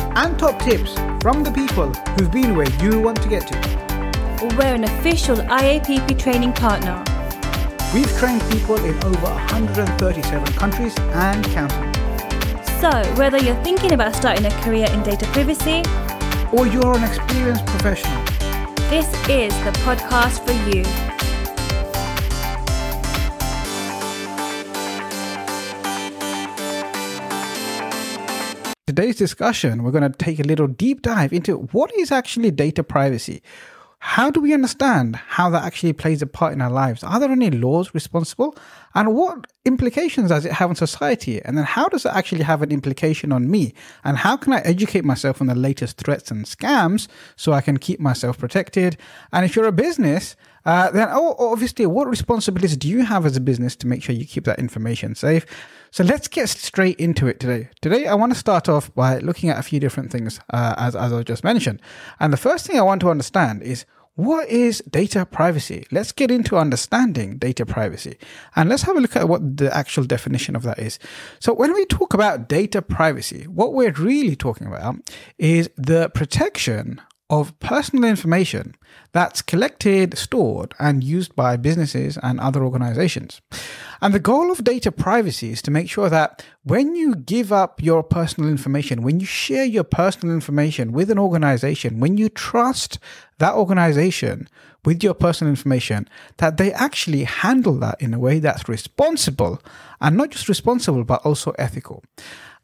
and top tips from the people who've been where you want to get to. We're an official IAPP training partner. We've trained people in over 137 countries and counting. So, whether you're thinking about starting a career in data privacy, or you're an experienced professional, this is the podcast for you. Today's discussion, we're going to take a little deep dive into what is actually data privacy. How do we understand how that actually plays a part in our lives? Are there any laws responsible? And what implications does it have on society? And then how does it actually have an implication on me? And how can I educate myself on the latest threats and scams so I can keep myself protected? And if you're a business, then obviously what responsibilities do you have as a business to make sure you keep that information safe? So let's get straight into it today. Today, I want to start off by looking at a few different things, as I just mentioned. And the first thing I want to understand is, what is data privacy? Let's get into understanding data privacy. And let's have a look at what the actual definition of that is. So when we talk about data privacy, what we're really talking about is the protection of personal information that's collected, stored, and used by businesses and other organizations. And the goal of data privacy is to make sure that when you give up your personal information, when you share your personal information with an organization, when you trust that organization with your personal information, that they actually handle that in a way that's responsible, and not just responsible, but also ethical.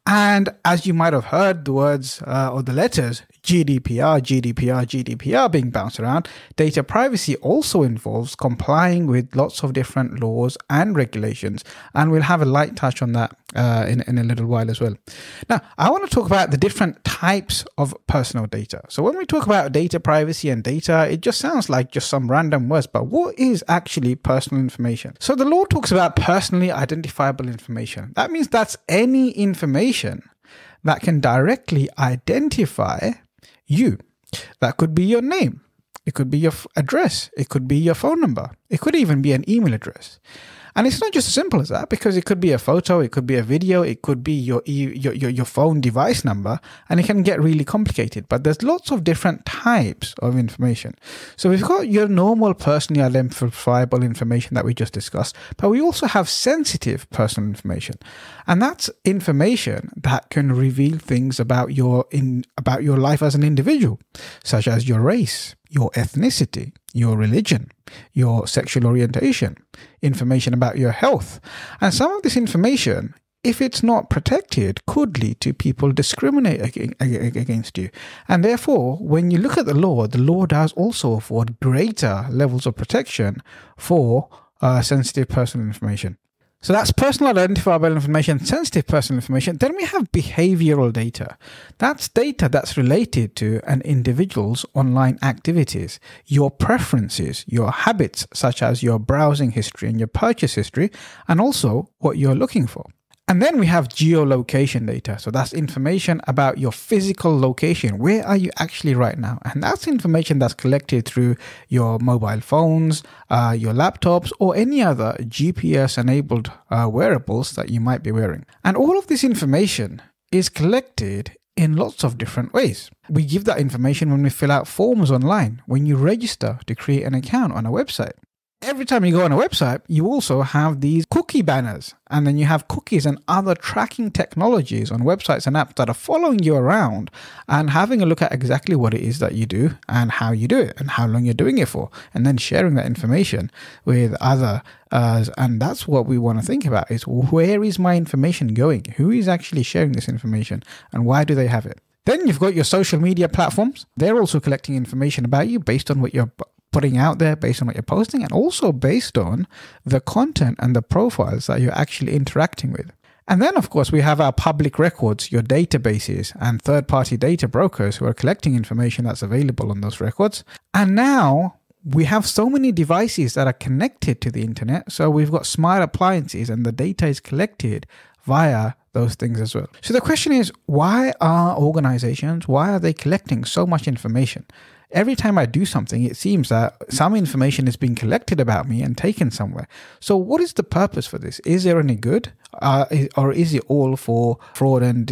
And as you might have heard the words or the letters GDPR, GDPR, GDPR being bounced around, data privacy also involves complying with lots of different laws and regulations. And we'll have a light touch on that in a little while as well. Now, I want to talk about the different types of personal data. So when we talk about data privacy and data, it just sounds like just some random words, but what is actually personal information? So the law talks about personally identifiable information. That means that's any information that can directly identify you. That could be your name. It could be your address. It could be your phone number. It could even be an email address. And it's not just as simple as that, because it could be a photo, it could be a video, it could be your phone device number, and it can get really complicated. But there's lots of different types of information. So we've got your normal personally identifiable information that we just discussed, but we also have sensitive personal information. And that's information that can reveal things about your life as an individual, such as your race, your ethnicity, your religion, your sexual orientation, information about your health. And some of this information, if it's not protected, could lead to people discriminating against you. And therefore, when you look at the law does also afford greater levels of protection for sensitive personal information. So that's personal identifiable information, sensitive personal information. Then we have behavioral data. That's data that's related to an individual's online activities, your preferences, your habits, such as your browsing history and your purchase history, and also what you're looking for. And then we have geolocation data. So that's information about your physical location. Where are you actually right now? And that's information that's collected through your mobile phones, your laptops, or any other GPS-enabled wearables that you might be wearing. And all of this information is collected in lots of different ways. We give that information when we fill out forms online, when you register to create an account on a website. Every time you go on a website, you also have these cookie banners, and then you have cookies and other tracking technologies on websites and apps that are following you around and having a look at exactly what it is that you do and how you do it and how long you're doing it for, and then sharing that information with other. And that's what we want to think about is, where is my information going? Who is actually sharing this information and why do they have it? Then you've got your social media platforms. They're also collecting information about you based on what you're putting out there, based on what you're posting, and also based on the content and the profiles that you're actually interacting with. And then, of course, we have our public records, your databases and third-party data brokers who are collecting information that's available on those records. And now we have so many devices that are connected to the internet. So we've got smart appliances and the data is collected via those things as well. So the question is, why are organizations, why are they collecting so much information? Every time I do something, it seems that some information is being collected about me and taken somewhere. So what is the purpose for this? Is there any good? Or is it all for fraud and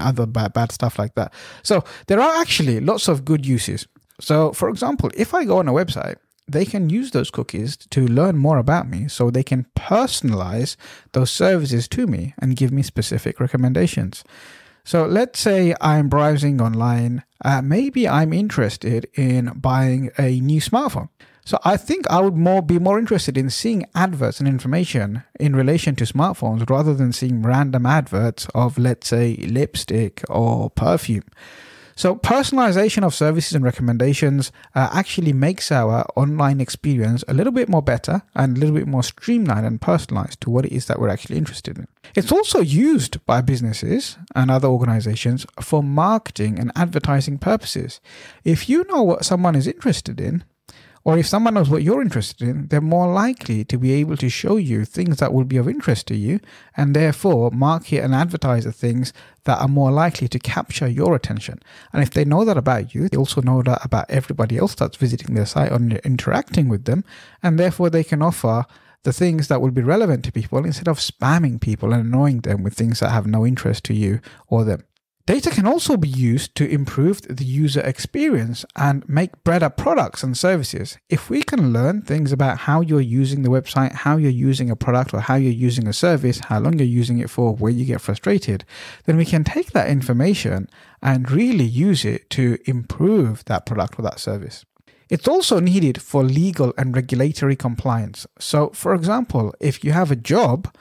other bad stuff like that? So there are actually lots of good uses. So for example, if I go on a website, they can use those cookies to learn more about me, so they can personalize those services to me and give me specific recommendations. So let's say I'm browsing online. Maybe I'm interested in buying a new smartphone. So I think I would be more interested in seeing adverts and information in relation to smartphones rather than seeing random adverts of, let's say, lipstick or perfume. So personalization of services and recommendations actually makes our online experience a little bit more better and a little bit more streamlined and personalized to what it is that we're actually interested in. It's also used by businesses and other organizations for marketing and advertising purposes. If you know what someone is interested in, or if someone knows what you're interested in, they're more likely to be able to show you things that will be of interest to you, and therefore market and advertise the things that are more likely to capture your attention. And if they know that about you, they also know that about everybody else that's visiting their site or interacting with them, and therefore they can offer the things that will be relevant to people instead of spamming people and annoying them with things that have no interest to you or them. Data can also be used to improve the user experience and make better products and services. If we can learn things about how you're using the website, how you're using a product or how you're using a service, how long you're using it for, where you get frustrated, then we can take that information and really use it to improve that product or that service. It's also needed for legal and regulatory compliance. So, for example, if you have a job,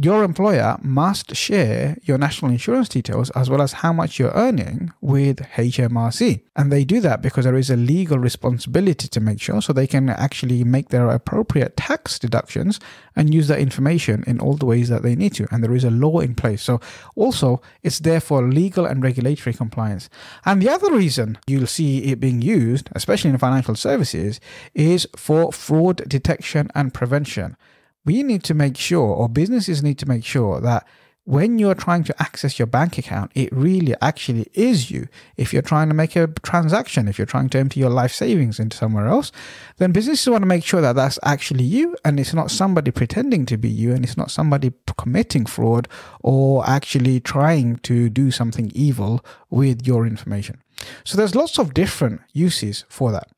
your employer must share your national insurance details as well as how much you're earning with HMRC. And they do that because there is a legal responsibility to make sure, so they can actually make their appropriate tax deductions and use that information in all the ways that they need to. And there is a law in place. So also it's there for legal and regulatory compliance. And the other reason you'll see it being used, especially in financial services, is for fraud detection and prevention. We need to make sure, or businesses need to make sure, that when you're trying to access your bank account, it really actually is you. If you're trying to make a transaction, if you're trying to empty your life savings into somewhere else, then businesses want to make sure that that's actually you and it's not somebody pretending to be you and it's not somebody committing fraud or actually trying to do something evil with your information. So there's lots of different uses for that.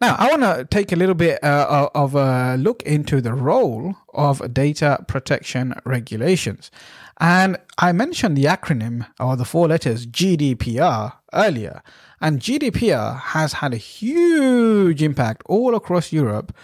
Now, I want to take a little bit of a look into the role of data protection regulations. And I mentioned the acronym or the four letters GDPR earlier. And GDPR has had a huge impact all across Europe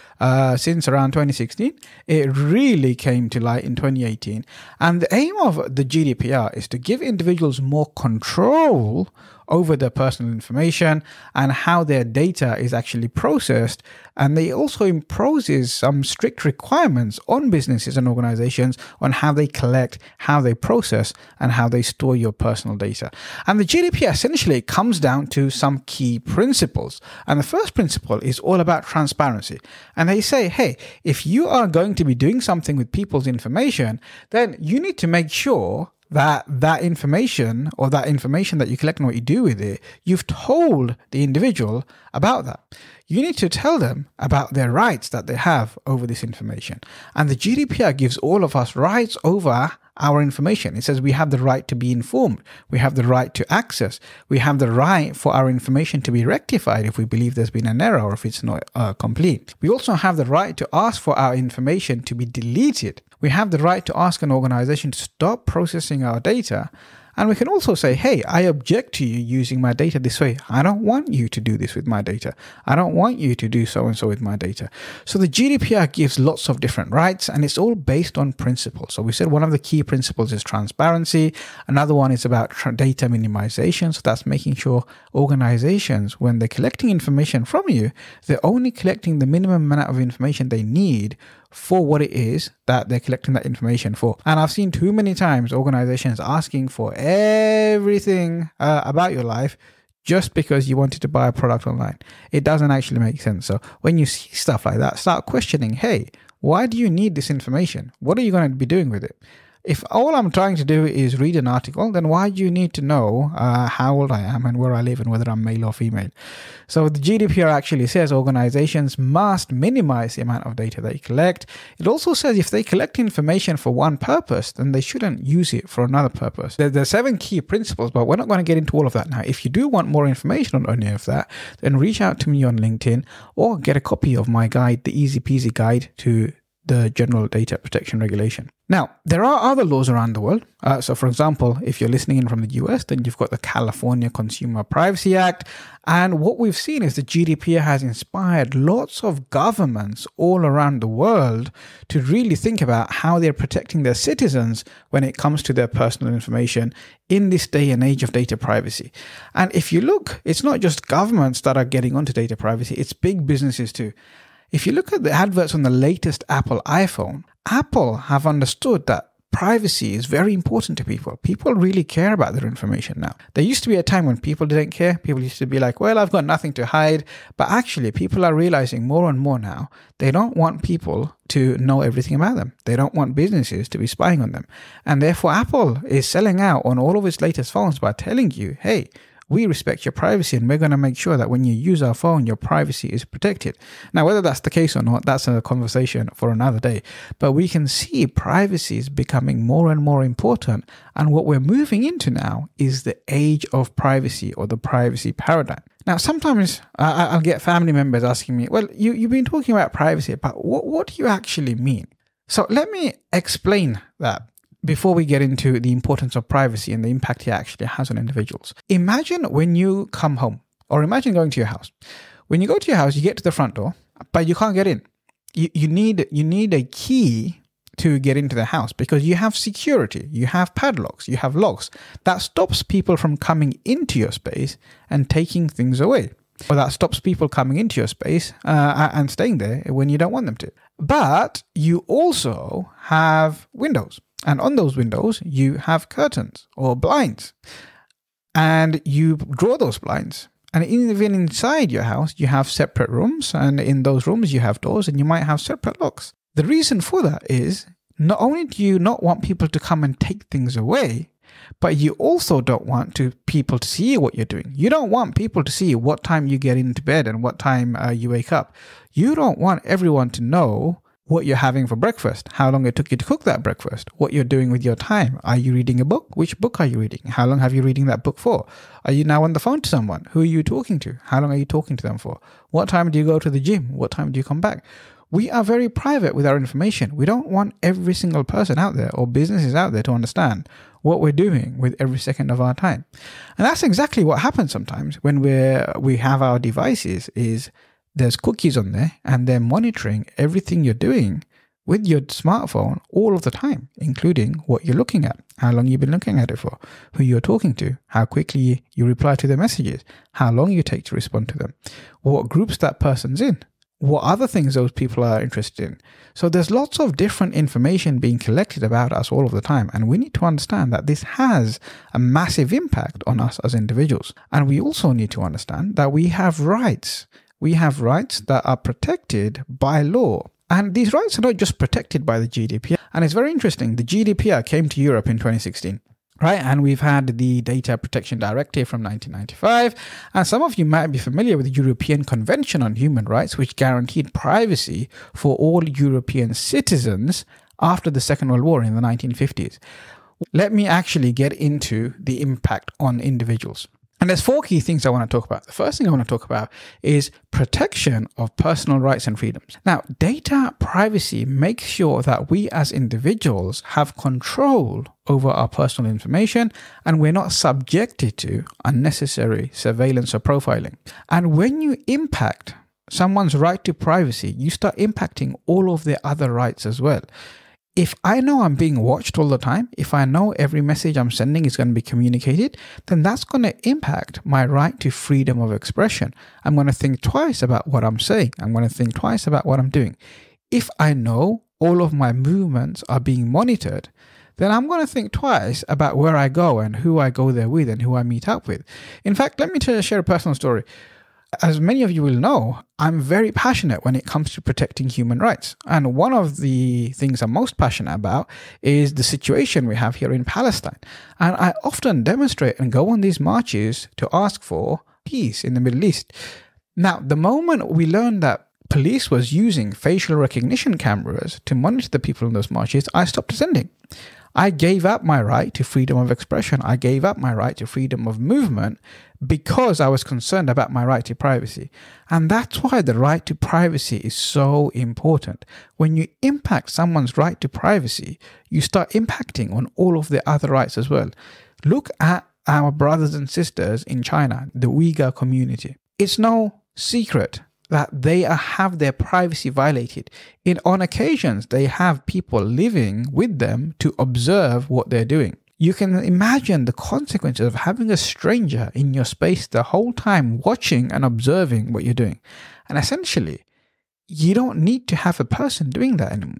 since around 2016. It really came to light in 2018. And the aim of the GDPR is to give individuals more control over their personal information and how their data is actually processed. And they also imposes some strict requirements on businesses and organizations on how they collect, how they process, and how they store your personal data. And the GDPR essentially comes down to some key principles. And the first principle is all about transparency. And they say, hey, if you are going to be doing something with people's information, then you need to make sure that information, or that information that you collect and what you do with it, you've told the individual about that. You need to tell them about their rights that they have over this information. And the GDPR gives all of us rights over our information. It says we have the right to be informed. We have the right to access. We have the right for our information to be rectified if we believe there's been an error or if it's not complete. We also have the right to ask for our information to be deleted. We have the right to ask an organization to stop processing our data. And we can also say, hey, I object to you using my data this way. I don't want you to do this with my data. I don't want you to do so-and-so with my data. So the GDPR gives lots of different rights, and it's all based on principles. So we said one of the key principles is transparency. Another one is about data minimization. So that's making sure organizations, when they're collecting information from you, they're only collecting the minimum amount of information they need for what it is that they're collecting that information for. And I've seen too many times organizations asking for everything about your life just because you wanted to buy a product online. It doesn't actually make sense. So when you see stuff like that, start questioning, hey, why do you need this information? What are you going to be doing with it? If all I'm trying to do is read an article, then why do you need to know how old I am and where I live and whether I'm male or female? So the GDPR actually says organizations must minimize the amount of data they collect. It also says if they collect information for one purpose, then they shouldn't use it for another purpose. There are 7 key principles, but we're not going to get into all of that now. If you do want more information on any of that, then reach out to me on LinkedIn or get a copy of my guide, the Easy Peasy Guide to the General Data Protection Regulation. Now, there are other laws around the world. So for example, if you're listening in from the US, then you've got the California Consumer Privacy Act. And what we've seen is the GDPR has inspired lots of governments all around the world to really think about how they're protecting their citizens when it comes to their personal information in this day and age of data privacy. And if you look, it's not just governments that are getting onto data privacy, it's big businesses too. If you look at the adverts on the latest Apple iPhone, Apple have understood that privacy is very important to people. People really care about their information now. There used to be a time when people didn't care. People used to be like, well, I've got nothing to hide. But actually, people are realizing more and more now, they don't want people to know everything about them. They don't want businesses to be spying on them. And therefore, Apple is selling out on all of its latest phones by telling you, hey, we respect your privacy and we're going to make sure that when you use our phone, your privacy is protected. Now, whether that's the case or not, that's a conversation for another day. But we can see privacy is becoming more and more important. And what we're moving into now is the age of privacy or the privacy paradigm. Now, sometimes I'll get family members asking me, well, you've been talking about privacy, but what do you actually mean? So let me explain that before we get into the importance of privacy and the impact it actually has on individuals. Imagine when you come home, or imagine going to your house. When you go to your house, you get to the front door, but you can't get in. You need a key to get into the house because you have security, you have padlocks, you have locks. That stops people from coming into your space and taking things away. Or that stops people coming into your space and staying there when you don't want them to. But you also have windows. And on those windows, you have curtains or blinds, and you draw those blinds. And even inside your house, you have separate rooms, and in those rooms, you have doors, and you might have separate locks. The reason for that is not only do you not want people to come and take things away, but you also don't want people to see what you're doing. You don't want people to see what time you get into bed and what time you wake up. You don't want everyone to know what you're having for breakfast, how long it took you to cook that breakfast, what you're doing with your time. Are you reading a book? Which book are you reading? How long have you reading that book for? Are you now on the phone to someone? Who are you talking to? How long are you talking to them for? What time do you go to the gym? What time do you come back? We are very private with our information. We don't want every single person out there or businesses out there to understand what we're doing with every second of our time. And that's exactly what happens sometimes when we have our devices is there's cookies on there and they're monitoring everything you're doing with your smartphone all of the time, including what you're looking at, how long you've been looking at it for, who you're talking to, how quickly you reply to their messages, how long you take to respond to them, what groups that person's in, what other things those people are interested in. So there's lots of different information being collected about us all of the time. And we need to understand that this has a massive impact on us as individuals. And we also need to understand that we have rights. We have rights that are protected by law. And these rights are not just protected by the GDPR. And it's very interesting. The GDPR came to Europe in 2016, right? And we've had the Data Protection Directive from 1995. And some of you might be familiar with the European Convention on Human Rights, which guaranteed privacy for all European citizens after the Second World War in the 1950s. Let me actually get into the impact on individuals. And there's 4 key things I want to talk about. The first thing I want to talk about is protection of personal rights and freedoms. Now, data privacy makes sure that we as individuals have control over our personal information and we're not subjected to unnecessary surveillance or profiling. And when you impact someone's right to privacy, you start impacting all of their other rights as well. If I know I'm being watched all the time, if I know every message I'm sending is going to be communicated, then that's going to impact my right to freedom of expression. I'm going to think twice about what I'm saying. I'm going to think twice about what I'm doing. if I know all of my movements are being monitored, then I'm going to think twice about where I go and who I go there with and who I meet up with. In fact, let me share a personal story. As many of you will know, I'm very passionate when it comes to protecting human rights. And one of the things I'm most passionate about is the situation we have here in Palestine. And I often demonstrate and go on these marches to ask for peace in the Middle East. Now, the moment we learned that police was using facial recognition cameras to monitor the people in those marches, I stopped attending. I gave up my right to freedom of expression. I gave up my right to freedom of movement because I was concerned about my right to privacy. And that's why the right to privacy is so important. When you impact someone's right to privacy, you start impacting on all of the other rights as well. Look at our brothers and sisters in China, the Uyghur community. It's no secret that they have their privacy violated. On occasions, they have people living with them to observe what they're doing. You can imagine the consequences of having a stranger in your space the whole time watching and observing what you're doing. And essentially, you don't need to have a person doing that anymore.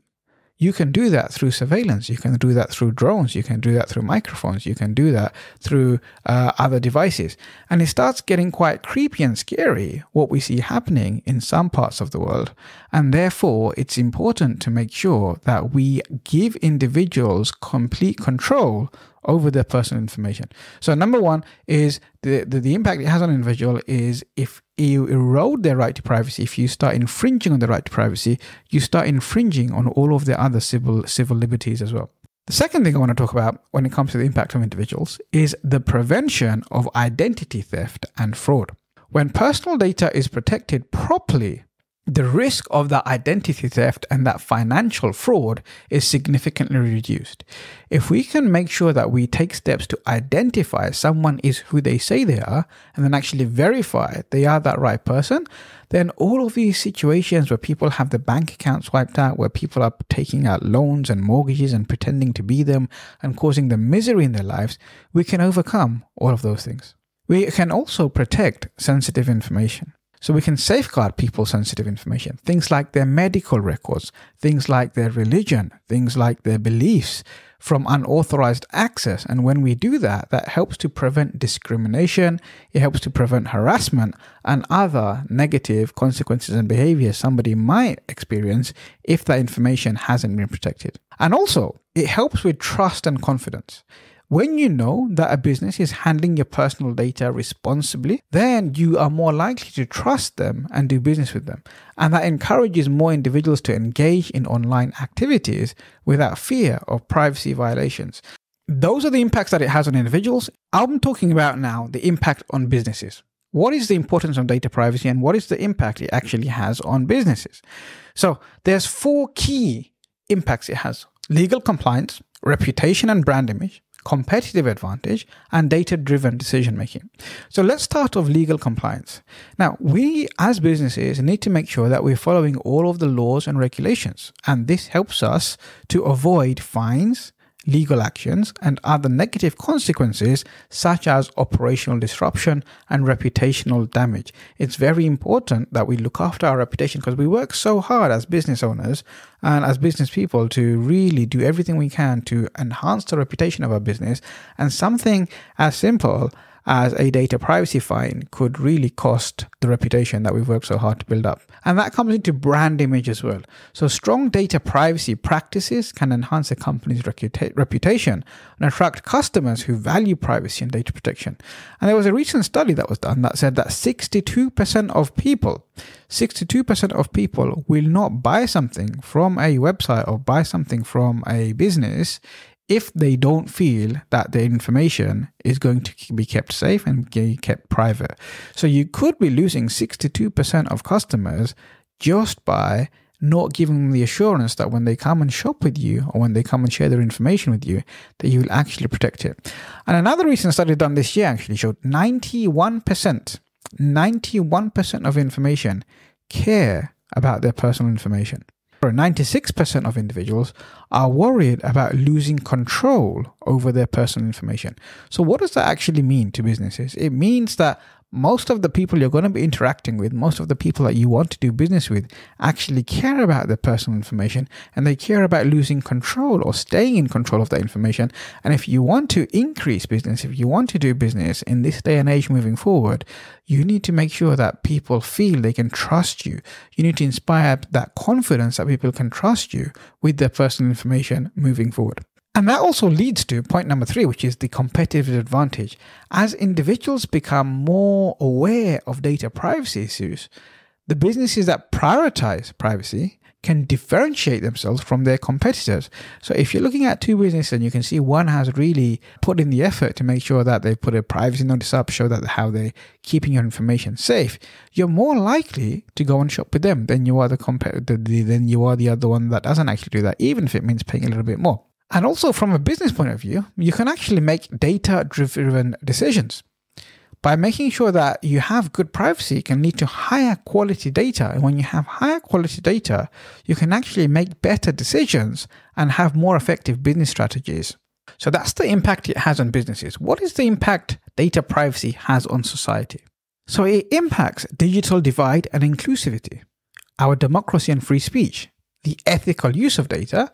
You can do that through surveillance. You can do that through drones. You can do that through microphones. You can do that through other devices. And it starts getting quite creepy and scary what we see happening in some parts of the world. And therefore, it's important to make sure that we give individuals complete control over their personal information. So number one is the impact it has on an individual is if you erode their right to privacy, if you start infringing on the right to privacy, you start infringing on all of the other civil liberties as well. The second thing I want to talk about when it comes to the impact on individuals is the prevention of identity theft and fraud. When personal data is protected properly, the risk of that identity theft and that financial fraud is significantly reduced. If we can make sure that we take steps to identify someone is who they say they are and then actually verify they are that right person, then all of these situations where people have their bank accounts wiped out, where people are taking out loans and mortgages and pretending to be them and causing them misery in their lives, we can overcome all of those things. We can also protect sensitive information. So we can safeguard people's sensitive information, things like their medical records, things like their religion, things like their beliefs from unauthorized access. And when we do that, that helps to prevent discrimination, it helps to prevent harassment and other negative consequences and behaviors somebody might experience if that information hasn't been protected. And also, it helps with trust and confidence. When you know that a business is handling your personal data responsibly, then you are more likely to trust them and do business with them. And that encourages more individuals to engage in online activities without fear of privacy violations. Those are the impacts that it has on individuals. I'm talking about now the impact on businesses. What is the importance of data privacy and what is the impact it actually has on businesses? So there's four key impacts it has: legal compliance, reputation and brand image, competitive advantage, and data-driven decision-making. So let's start off legal compliance. Now, we as businesses need to make sure that we're following all of the laws and regulations, and this helps us to avoid fines, legal actions, and other negative consequences such as operational disruption and reputational damage. It's very important that we look after our reputation because we work so hard as business owners and as business people to really do everything we can to enhance the reputation of our business, and something as simple as a data privacy fine could really cost the reputation that we've worked so hard to build up. And that comes into brand image as well. So strong data privacy practices can enhance a company's reputation and attract customers who value privacy and data protection. And there was a recent study that was done that said that 62% of people will not buy something from a website or buy something from a business if they don't feel that their information is going to be kept safe and be kept private. So you could be losing 62% of customers just by not giving them the assurance that when they come and shop with you or when they come and share their information with you, that you will actually protect it. And another recent study done this year actually showed 91% of information care about their personal information. 96% of individuals are worried about losing control over their personal information. So what does that actually mean to businesses? It means that most of the people you're going to be interacting with, most of the people that you want to do business with actually care about their personal information, and they care about losing control or staying in control of that information. And if you want to increase business, if you want to do business in this day and age moving forward, you need to make sure that people feel they can trust you. You need to inspire that confidence that people can trust you with their personal information moving forward. And that also leads to point number three, which is the competitive advantage. As individuals become more aware of data privacy issues, the businesses that prioritize privacy can differentiate themselves from their competitors. So if you're looking at two businesses and you can see one has really put in the effort to make sure that they put a privacy notice up, show that how they're keeping your information safe, you're more likely to go and shop with them than you are the other one that doesn't actually do that, even if it means paying a little bit more. And also from a business point of view, you can actually make data-driven decisions. By making sure that you have good privacy, it can lead to higher quality data. And when you have higher quality data, you can actually make better decisions and have more effective business strategies. So that's the impact it has on businesses. What is the impact data privacy has on society? So it impacts digital divide and inclusivity, our democracy and free speech, the ethical use of data,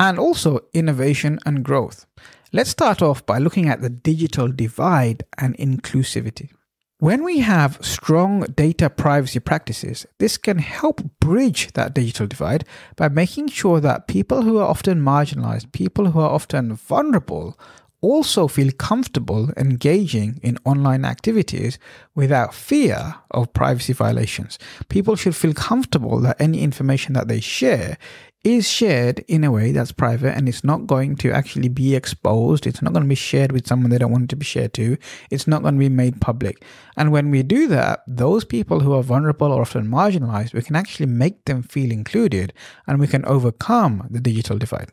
and also innovation and growth. Let's start off by looking at the digital divide and inclusivity. When we have strong data privacy practices, this can help bridge that digital divide by making sure that people who are often marginalized, people who are often vulnerable, also feel comfortable engaging in online activities without fear of privacy violations. People should feel comfortable that any information that they share is shared in a way that's private, and it's not going to actually be exposed. It's not going to be shared with someone they don't want it to be shared to. It's not going to be made public. And when we do that, those people who are vulnerable or often marginalized, we can actually make them feel included, and we can overcome the digital divide.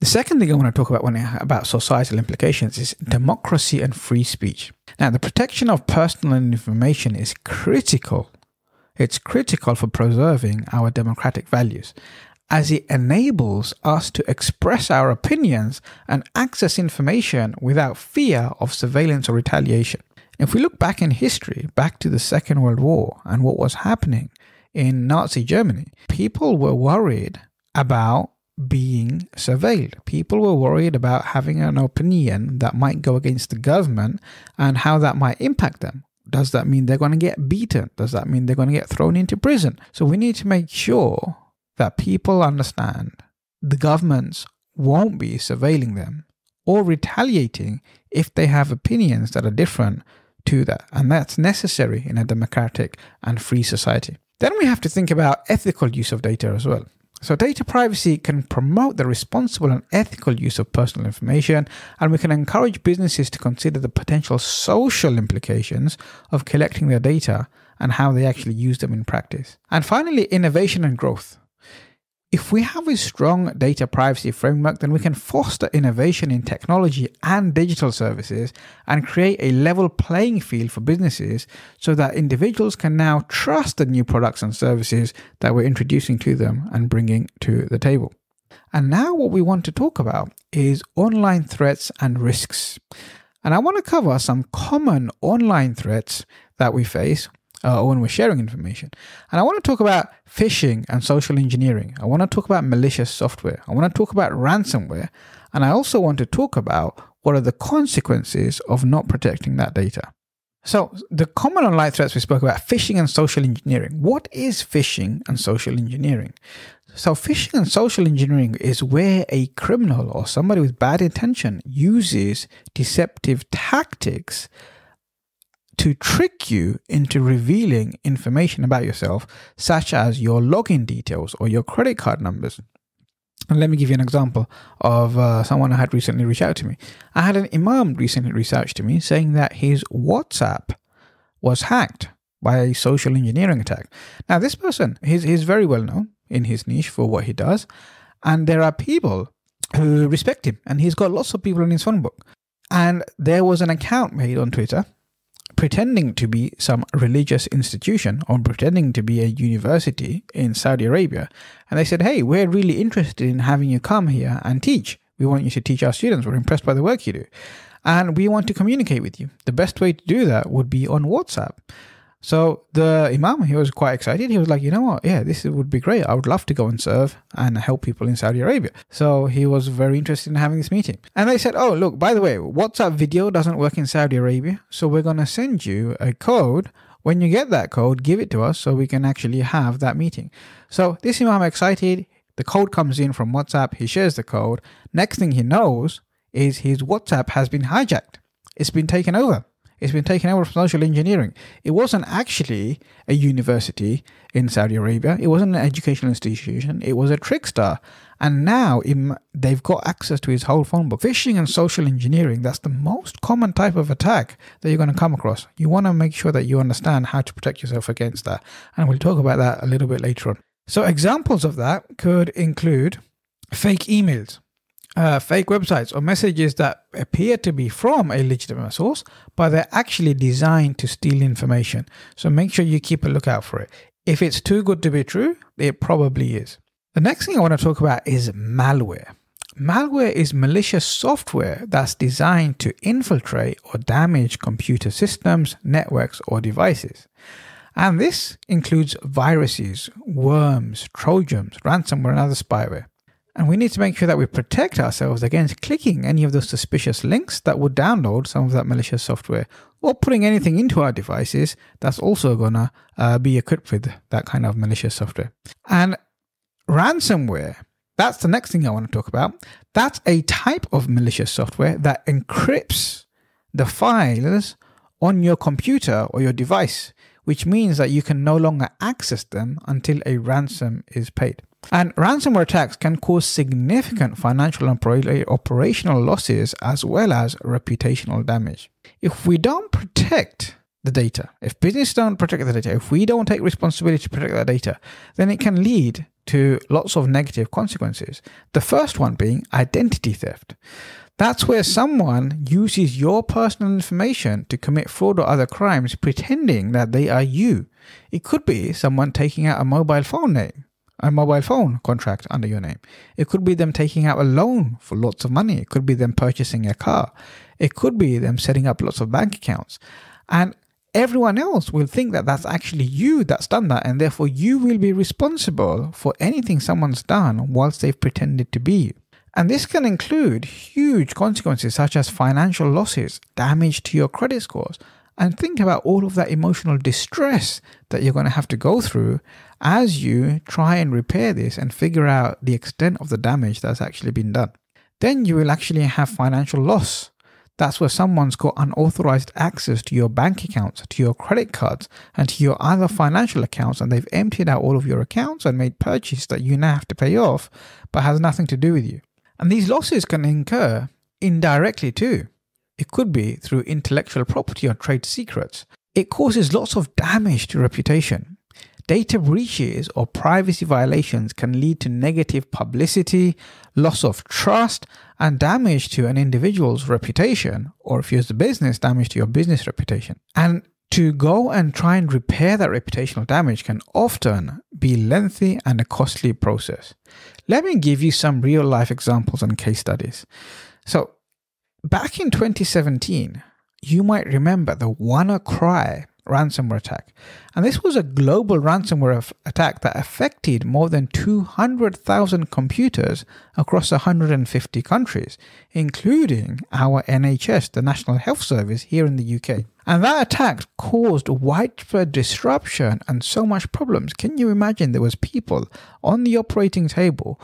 The second thing I want to talk about when about societal implications is democracy and free speech. Now, the protection of personal information is critical. It's critical for preserving our democratic values, as it enables us to express our opinions and access information without fear of surveillance or retaliation. If we look back in history, back to the Second World War and what was happening in Nazi Germany, people were worried about being surveilled. People were worried about having an opinion that might go against the government and how that might impact them. Does that mean they're going to get beaten? Does that mean they're going to get thrown into prison? So we need to make sure that people understand the governments won't be surveilling them or retaliating if they have opinions that are different to that. And that's necessary in a democratic and free society. Then we have to think about ethical use of data as well. So data privacy can promote the responsible and ethical use of personal information, and we can encourage businesses to consider the potential social implications of collecting their data and how they actually use them in practice. And finally, innovation and growth. If we have a strong data privacy framework, then we can foster innovation in technology and digital services and create a level playing field for businesses so that individuals can now trust the new products and services that we're introducing to them and bringing to the table. And now what we want to talk about is online threats and risks. And I want to cover some common online threats that we face when we're sharing information. And I want to talk about phishing and social engineering. I want to talk about malicious software. I want to talk about ransomware. And I also want to talk about what are the consequences of not protecting that data. So the common online threats we spoke about, phishing and social engineering. What is phishing and social engineering? So phishing and social engineering is where a criminal or somebody with bad intention uses deceptive tactics to trick you into revealing information about yourself, such as your login details or your credit card numbers. And let me give you an example of someone who had recently reached out to me. I had an imam recently reach out to me saying that his WhatsApp was hacked by a social engineering attack. Now, this person, he's very well known in his niche for what he does, and there are people who respect him, and he's got lots of people in his phone book. And there was an account made on Twitter pretending to be some religious institution or pretending to be a university in Saudi Arabia. And they said, hey, we're really interested in having you come here and teach. We want you to teach our students. We're impressed by the work you do. and we want to communicate with you. The best way to do that would be on WhatsApp. So the Imam, he was quite excited. He was like, you know what? Yeah, this would be great. I would love to go and serve and help people in Saudi Arabia. So he was very interested in having this meeting. And they said, oh, look, by the way, WhatsApp video doesn't work in Saudi Arabia. So we're going to send you a code. When you get that code, give it to us so we can actually have that meeting. So this Imam excited. The code comes in from WhatsApp. He shares the code. Next thing he knows is his WhatsApp has been hijacked. It's been taken over. It's been taken over from social engineering. It wasn't actually a university in Saudi Arabia. It wasn't an educational institution. It was a trickster. And now they've got access to his whole phone book. Phishing and social engineering, that's the most common type of attack that you're going to come across. You want to make sure that you understand how to protect yourself against that. And we'll talk about that a little bit later on. So examples of that could include fake emails. Fake websites or messages that appear to be from a legitimate source, but they're actually designed to steal information. So make sure you keep a lookout for it. If it's too good to be true, it probably is. The next thing I want to talk about is malware. Malware is malicious software that's designed to infiltrate or damage computer systems, networks, or devices. And this includes viruses, worms, trojans, ransomware, and other spyware. And we need to make sure that we protect ourselves against clicking any of those suspicious links that would download some of that malicious software, or putting anything into our devices that's also going to be equipped with that kind of malicious software. And ransomware, that's the next thing I want to talk about. That's a type of malicious software that encrypts the files on your computer or your device, which means that you can no longer access them until a ransom is paid. And ransomware attacks can cause significant financial and operational losses as well as reputational damage. If we don't protect the data, if businesses don't protect the data, if we don't take responsibility to protect that data, then it can lead to lots of negative consequences. The first one being identity theft. That's where someone uses your personal information to commit fraud or other crimes pretending that they are you. It could be someone taking out a mobile phone contract under your name. It could be them taking out a loan for lots of money. It could be them purchasing a car. It could be them setting up lots of bank accounts. And everyone else will think that that's actually you that's done that, and therefore you will be responsible for anything someone's done whilst they've pretended to be you. And this can include huge consequences such as financial losses, damage to your credit scores, and think about all of that emotional distress that you're going to have to go through as you try and repair this and figure out the extent of the damage that's actually been done. Then you will actually have financial loss. That's where someone's got unauthorized access to your bank accounts, to your credit cards, and to your other financial accounts, and they've emptied out all of your accounts and made purchases that you now have to pay off, but has nothing to do with you. And these losses can incur indirectly too. It could be through intellectual property or trade secrets. It causes lots of damage to reputation. Data breaches or privacy violations can lead to negative publicity, loss of trust, and damage to an individual's reputation, or if you're a business, damage to your business reputation. And to go and try and repair that reputational damage can often be lengthy and a costly process. Let me give you some real life examples and case studies. So, back in 2017, you might remember the WannaCry ransomware attack. And this was a global ransomware attack that affected more than 200,000 computers across 150 countries, including our NHS, the National Health Service here in the UK. And that attack caused widespread disruption and so much problems. Can you imagine there was people on the operating table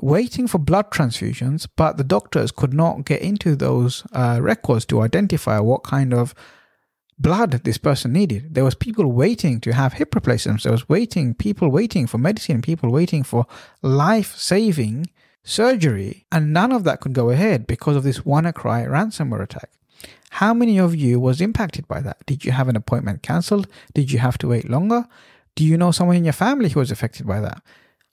waiting for blood transfusions, but the doctors could not get into those records to identify what kind of blood this person needed. There was people waiting to have hip replacements. There was people waiting for medicine, people waiting for life-saving surgery, and none of that could go ahead because of this WannaCry ransomware attack. How many of you was impacted by that? Did you have an appointment cancelled? Did you have to wait longer? Do you know someone in your family who was affected by that?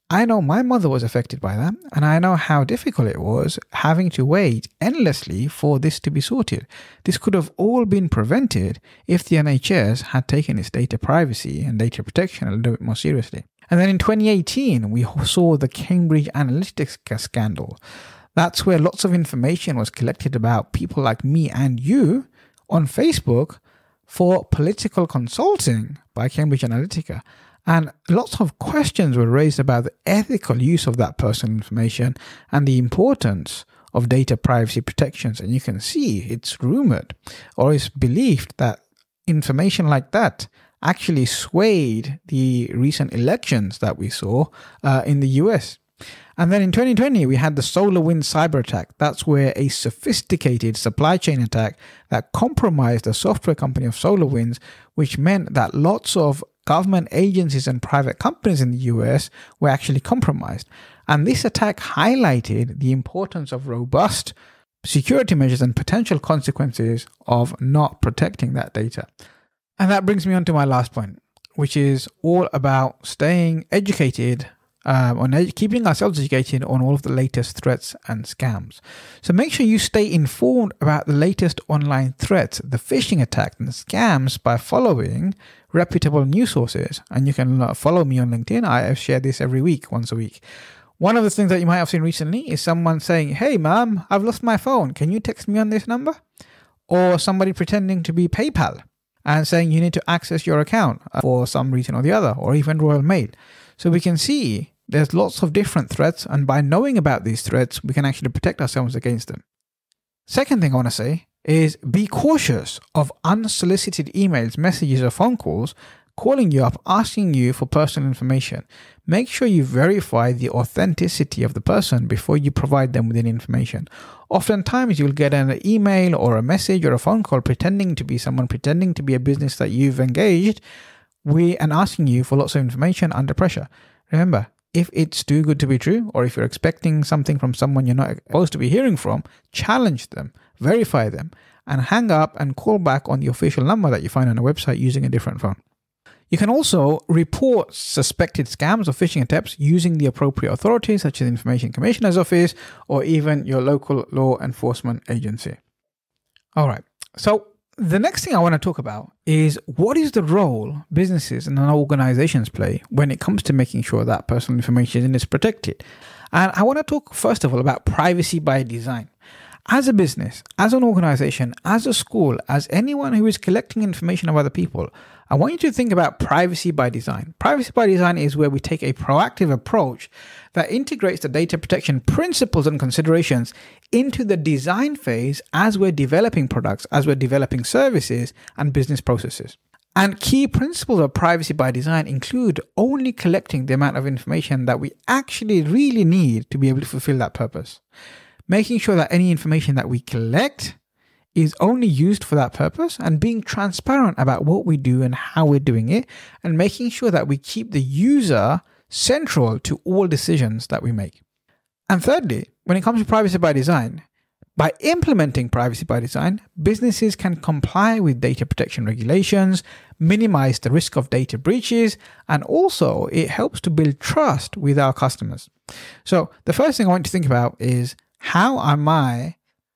I know my mother was affected by that, and I know how difficult it was having to wait endlessly for this to be sorted. This could have all been prevented if the NHS had taken its data privacy and data protection a little bit more seriously. And then in 2018, we saw the Cambridge Analytica scandal. That's where lots of information was collected about people like me and you on Facebook for political consulting by Cambridge Analytica. And lots of questions were raised about the ethical use of that personal information and the importance of data privacy protections. And you can see it's rumored or it's believed that information like that actually swayed the recent elections that we saw in the US. And then in 2020, we had the SolarWinds cyber attack. That's where a sophisticated supply chain attack that compromised the software company of SolarWinds, which meant that lots of government agencies and private companies in the US were actually compromised. And this attack highlighted the importance of robust security measures and potential consequences of not protecting that data. And that brings me on to my last point, which is all about staying educated keeping ourselves educated on all of the latest threats and scams. So make sure you stay informed about the latest online threats, the phishing attacks and the scams by following reputable news sources. And you can follow me on LinkedIn. I share this every week, once a week. One of the things that you might have seen recently is someone saying, "Hey ma'am, I've lost my phone. Can you text me on this number?" Or somebody pretending to be PayPal and saying you need to access your account for some reason or the other, or even Royal Mail. So we can see there's lots of different threats, and by knowing about these threats, we can actually protect ourselves against them. Second thing I want to say is be cautious of unsolicited emails, messages, or phone calls calling you up, asking you for personal information. Make sure you verify the authenticity of the person before you provide them with any information. Oftentimes, you'll get an email or a message or a phone call pretending to be someone, pretending to be a business that you've engaged with and asking you for lots of information under pressure. Remember, if it's too good to be true, or if you're expecting something from someone you're not supposed to be hearing from, challenge them, verify them, and hang up and call back on the official number that you find on a website using a different phone. You can also report suspected scams or phishing attempts using the appropriate authorities, such as the Information Commissioner's Office, or even your local law enforcement agency. All right, so the next thing I want to talk about is what is the role businesses and organizations play when it comes to making sure that personal information is protected. And I want to talk first of all about privacy by design. As a business, as an organization, as a school, as anyone who is collecting information of other people, I want you to think about privacy by design. Privacy by design is where we take a proactive approach that integrates the data protection principles and considerations into the design phase as we're developing products, as we're developing services and business processes. And key principles of privacy by design include only collecting the amount of information that we actually really need to be able to fulfill that purpose. Making sure that any information that we collect is only used for that purpose, and being transparent about what we do and how we're doing it, and making sure that we keep the user central to all decisions that we make. And thirdly, when it comes to privacy by design, by implementing privacy by design, businesses can comply with data protection regulations, minimize the risk of data breaches, and also it helps to build trust with our customers. So the first thing I want you to think about is, how am I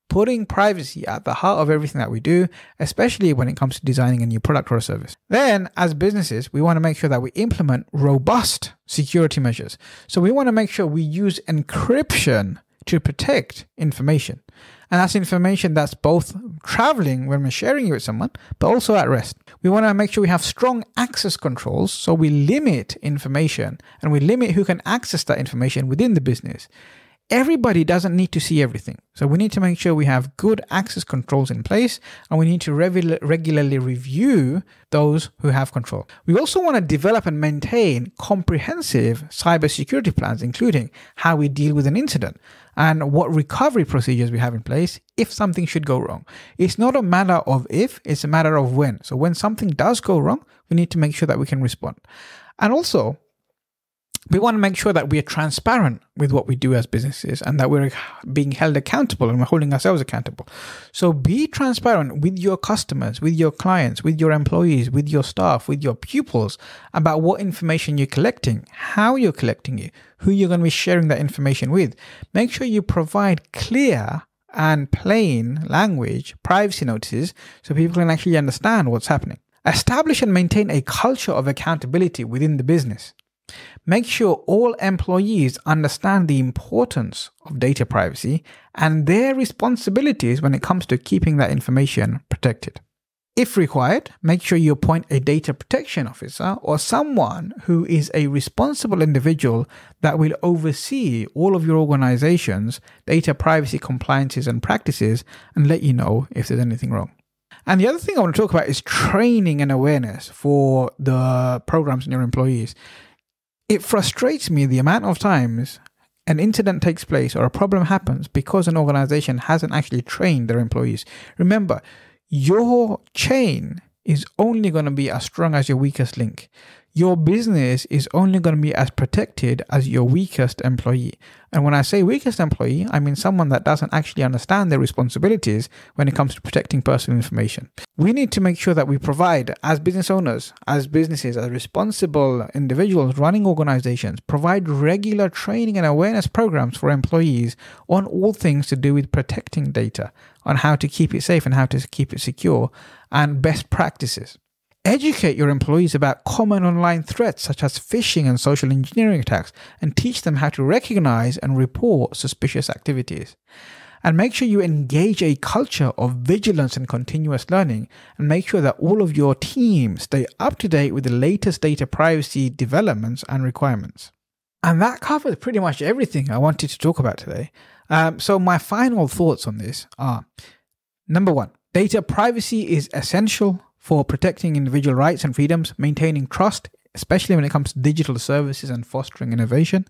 putting privacy at the heart of everything that we do, especially when it comes to designing a new product or a service? Then, as businesses, we want to make sure that we implement robust security measures. So we want to make sure we use encryption to protect information. And that's information that's both traveling when we're sharing it with someone, but also at rest. We want to make sure we have strong access controls, so we limit information and we limit who can access that information within the business. Everybody doesn't need to see everything. So we need to make sure we have good access controls in place, and we need to regularly review those who have control. We also want to develop and maintain comprehensive cybersecurity plans, including how we deal with an incident and what recovery procedures we have in place if something should go wrong. It's not a matter of if, it's a matter of when. So when something does go wrong, we need to make sure that we can respond. And also, we want to make sure that we are transparent with what we do as businesses, and that we're being held accountable and we're holding ourselves accountable. So be transparent with your customers, with your clients, with your employees, with your staff, with your pupils about what information you're collecting, how you're collecting it, who you're going to be sharing that information with. Make sure you provide clear and plain language privacy notices so people can actually understand what's happening. Establish and maintain a culture of accountability within the business. Make sure all employees understand the importance of data privacy and their responsibilities when it comes to keeping that information protected. If required, make sure you appoint a data protection officer or someone who is a responsible individual that will oversee all of your organization's data privacy compliances and practices and let you know if there's anything wrong. And the other thing I want to talk about is training and awareness for the programs and your employees. It frustrates me the amount of times an incident takes place or a problem happens because an organization hasn't actually trained their employees. Remember, your chain is only going to be as strong as your weakest link. Your business is only going to be as protected as your weakest employee. And when I say weakest employee, I mean someone that doesn't actually understand their responsibilities when it comes to protecting personal information. We need to make sure that we provide, as business owners, as businesses, as responsible individuals running organizations, provide regular training and awareness programs for employees on all things to do with protecting data, on how to keep it safe and how to keep it secure, and best practices. Educate your employees about common online threats such as phishing and social engineering attacks, and teach them how to recognize and report suspicious activities. And make sure you engage a culture of vigilance and continuous learning, and make sure that all of your team stay up to date with the latest data privacy developments and requirements. And that covers pretty much everything I wanted to talk about today. So my final thoughts on this are, number one, data privacy is essential for protecting individual rights and freedoms, maintaining trust, especially when it comes to digital services, and fostering innovation.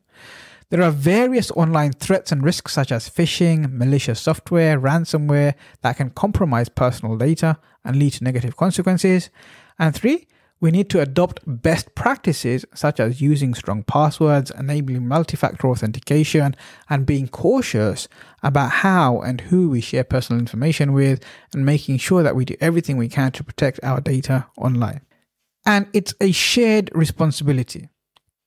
There are various online threats and risks such as phishing, malicious software, ransomware that can compromise personal data and lead to negative consequences. And three, we need to adopt best practices such as using strong passwords, enabling multi-factor authentication, and being cautious about how and who we share personal information with, and making sure that we do everything we can to protect our data online. And it's a shared responsibility.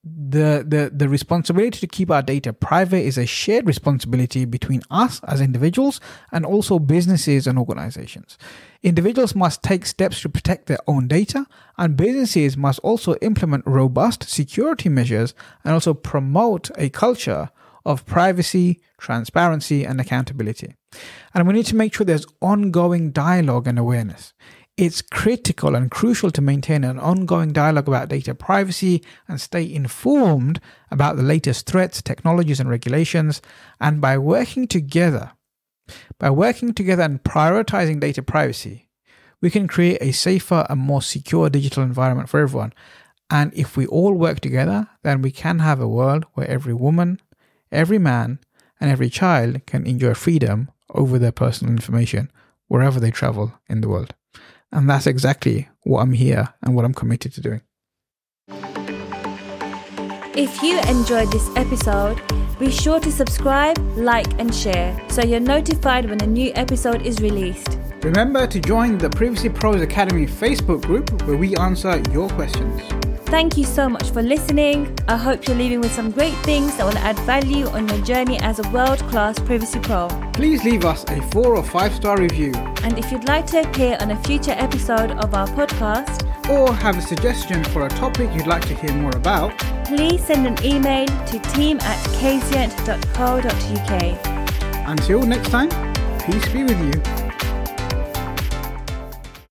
The responsibility to keep our data private is a shared responsibility between us as individuals and also businesses and organizations. Individuals must take steps to protect their own data, and businesses must also implement robust security measures and also promote a culture of privacy, transparency, and accountability. And we need to make sure there's ongoing dialogue and awareness. It's critical and crucial to maintain an ongoing dialogue about data privacy and stay informed about the latest threats, technologies, and regulations. And by working together and prioritizing data privacy, we can create a safer and more secure digital environment for everyone. And if we all work together, then we can have a world where every woman, every man, and every child can enjoy freedom over their personal information wherever they travel in the world. And that's exactly what I'm here and what I'm committed to doing. If you enjoyed this episode, be sure to subscribe, like, and share so you're notified when a new episode is released. Remember to join the Privacy Pros Academy Facebook group where we answer your questions. Thank you so much for listening. I hope you're leaving with some great things that will add value on your journey as a world-class privacy pro. Please leave us a 4 or 5-star review. And if you'd like to appear on a future episode of our podcast, or have a suggestion for a topic you'd like to hear more about, please send an email to team@kzn.co.uk. Until next time, peace be with you.